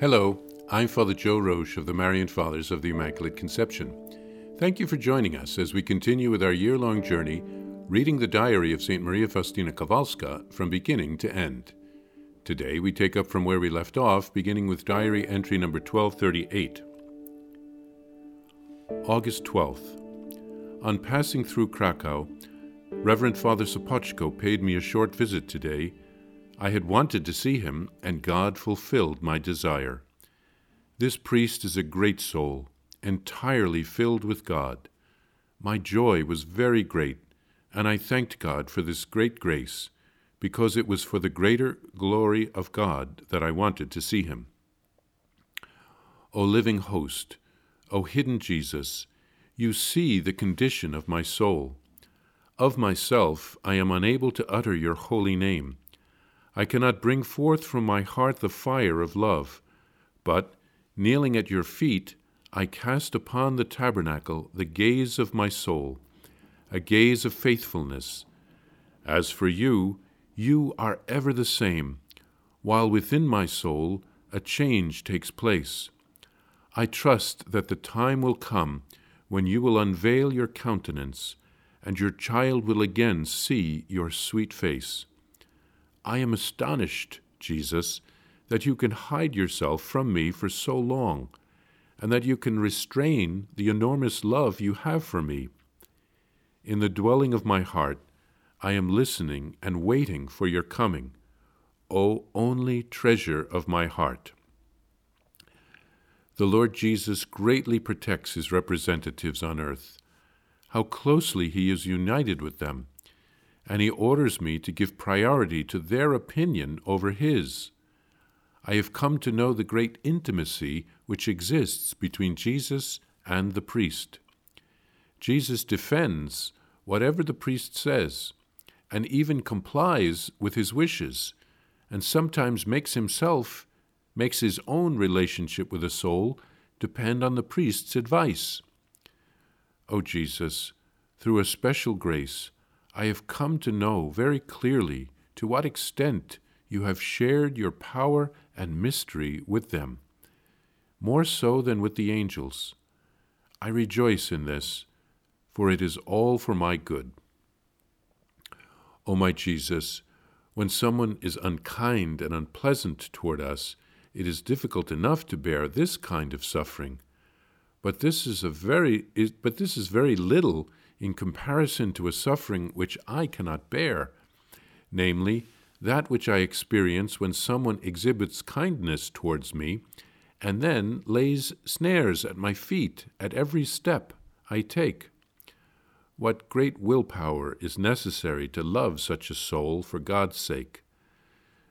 Hello, I'm Father Joe Roche of the Marian Fathers of the Immaculate Conception. Thank you for joining us as we continue with our year-long journey reading the diary of Saint Maria Faustina Kowalska from beginning to end. Today we take up from where we left off, beginning with diary entry number 1238. August 12th. On passing through Krakow, Reverend Father Sopocko paid me a short visit today. I had wanted to see him, and God fulfilled my desire. This priest is a great soul, entirely filled with God. My joy was very great, and I thanked God for this great grace, because it was for the greater glory of God that I wanted to see him. O living host, O hidden Jesus, you see the condition of my soul. Of myself I am unable to utter your holy name. I cannot bring forth from my heart the fire of love, but, kneeling at your feet, I cast upon the tabernacle the gaze of my soul, a gaze of faithfulness. As for you, you are ever the same, while within my soul a change takes place. I trust that the time will come when you will unveil your countenance, and your child will again see your sweet face. I am astonished, Jesus, that you can hide yourself from me for so long, and that you can restrain the enormous love you have for me. In the dwelling of my heart, I am listening and waiting for your coming, O only treasure of my heart. The Lord Jesus greatly protects his representatives on earth. How closely he is united with them! And he orders me to give priority to their opinion over his. I have come to know the great intimacy which exists between Jesus and the priest. Jesus defends whatever the priest says, and even complies with his wishes, and sometimes makes his own relationship with the soul depend on the priest's advice. O Jesus, through a special grace, I have come to know very clearly to what extent you have shared your power and mystery with them, more so than with the angels. I rejoice in this, for it is all for my good. O my Jesus, when someone is unkind and unpleasant toward us, it is difficult enough to bear this kind of suffering, but this is very little in comparison to a suffering which I cannot bear, namely, that which I experience when someone exhibits kindness towards me and then lays snares at my feet at every step I take. What great willpower is necessary to love such a soul for God's sake!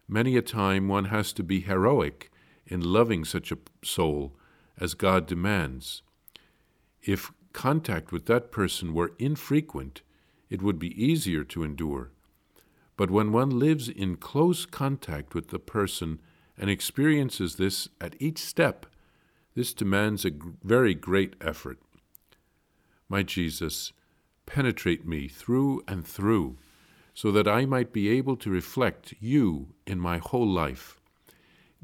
Many a time one has to be heroic in loving such a soul as God demands. If contact with that person were infrequent, it would be easier to endure. But when one lives in close contact with the person and experiences this at each step, this demands a very great effort. My Jesus, penetrate me through and through, so that I might be able to reflect you in my whole life.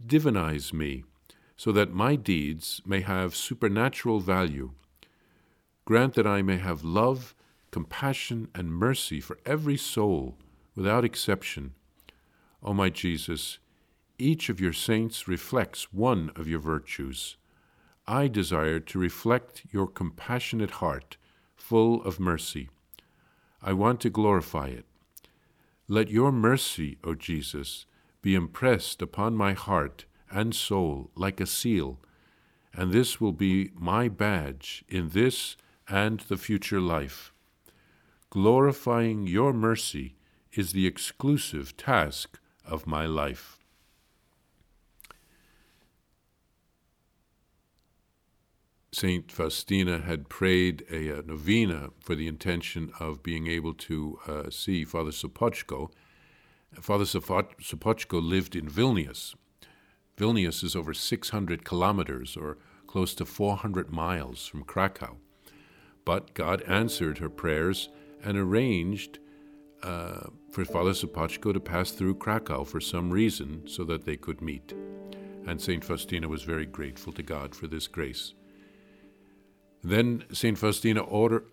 Divinize me, so that my deeds may have supernatural value. Grant that I may have love, compassion, and mercy for every soul, without exception. O my Jesus, each of your saints reflects one of your virtues. I desire to reflect your compassionate heart, full of mercy. I want to glorify it. Let your mercy, O Jesus, be impressed upon my heart and soul like a seal, and this will be my badge in this and the future life. Glorifying your mercy is the exclusive task of my life. Saint Faustina had prayed a novena for the intention of being able to see Father Sopocko. Father Sopocko lived in Vilnius. Vilnius is over 600 kilometers, or close to 400 miles from Krakow. But God answered her prayers and arranged for Father Sopocko to pass through Krakow for some reason so that they could meet. and Saint Faustina was very grateful to God for this grace. Then Saint Faustina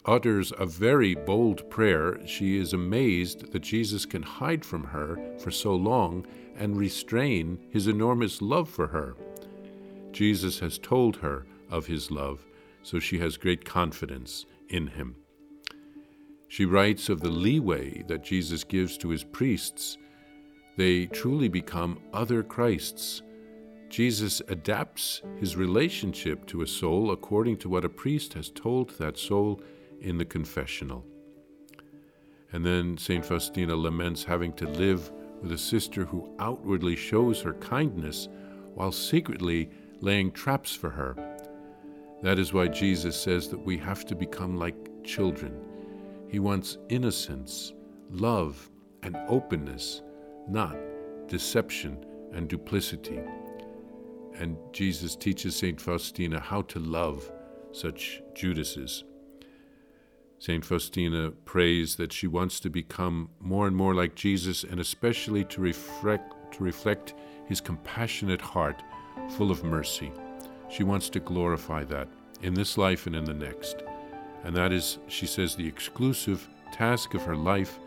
utters a very bold prayer. She is amazed that Jesus can hide from her for so long and restrain his enormous love for her. Jesus has told her of his love, so she has great confidence in him. She writes of the leeway that Jesus gives to his priests. They truly become other Christs. Jesus adapts his relationship to a soul according to what a priest has told that soul in the confessional. And then St. Faustina laments having to live with a sister who outwardly shows her kindness while secretly laying traps for her. That is why Jesus says that we have to become like children. He wants innocence, love, and openness, not deception and duplicity. And Jesus teaches St. Faustina how to love such Judases. St. Faustina prays that she wants to become more and more like Jesus, and especially to reflect his compassionate heart full of mercy. She wants to glorify that in this life and in the next. And that is, she says, the exclusive task of her life,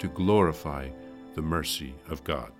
to glorify the mercy of God.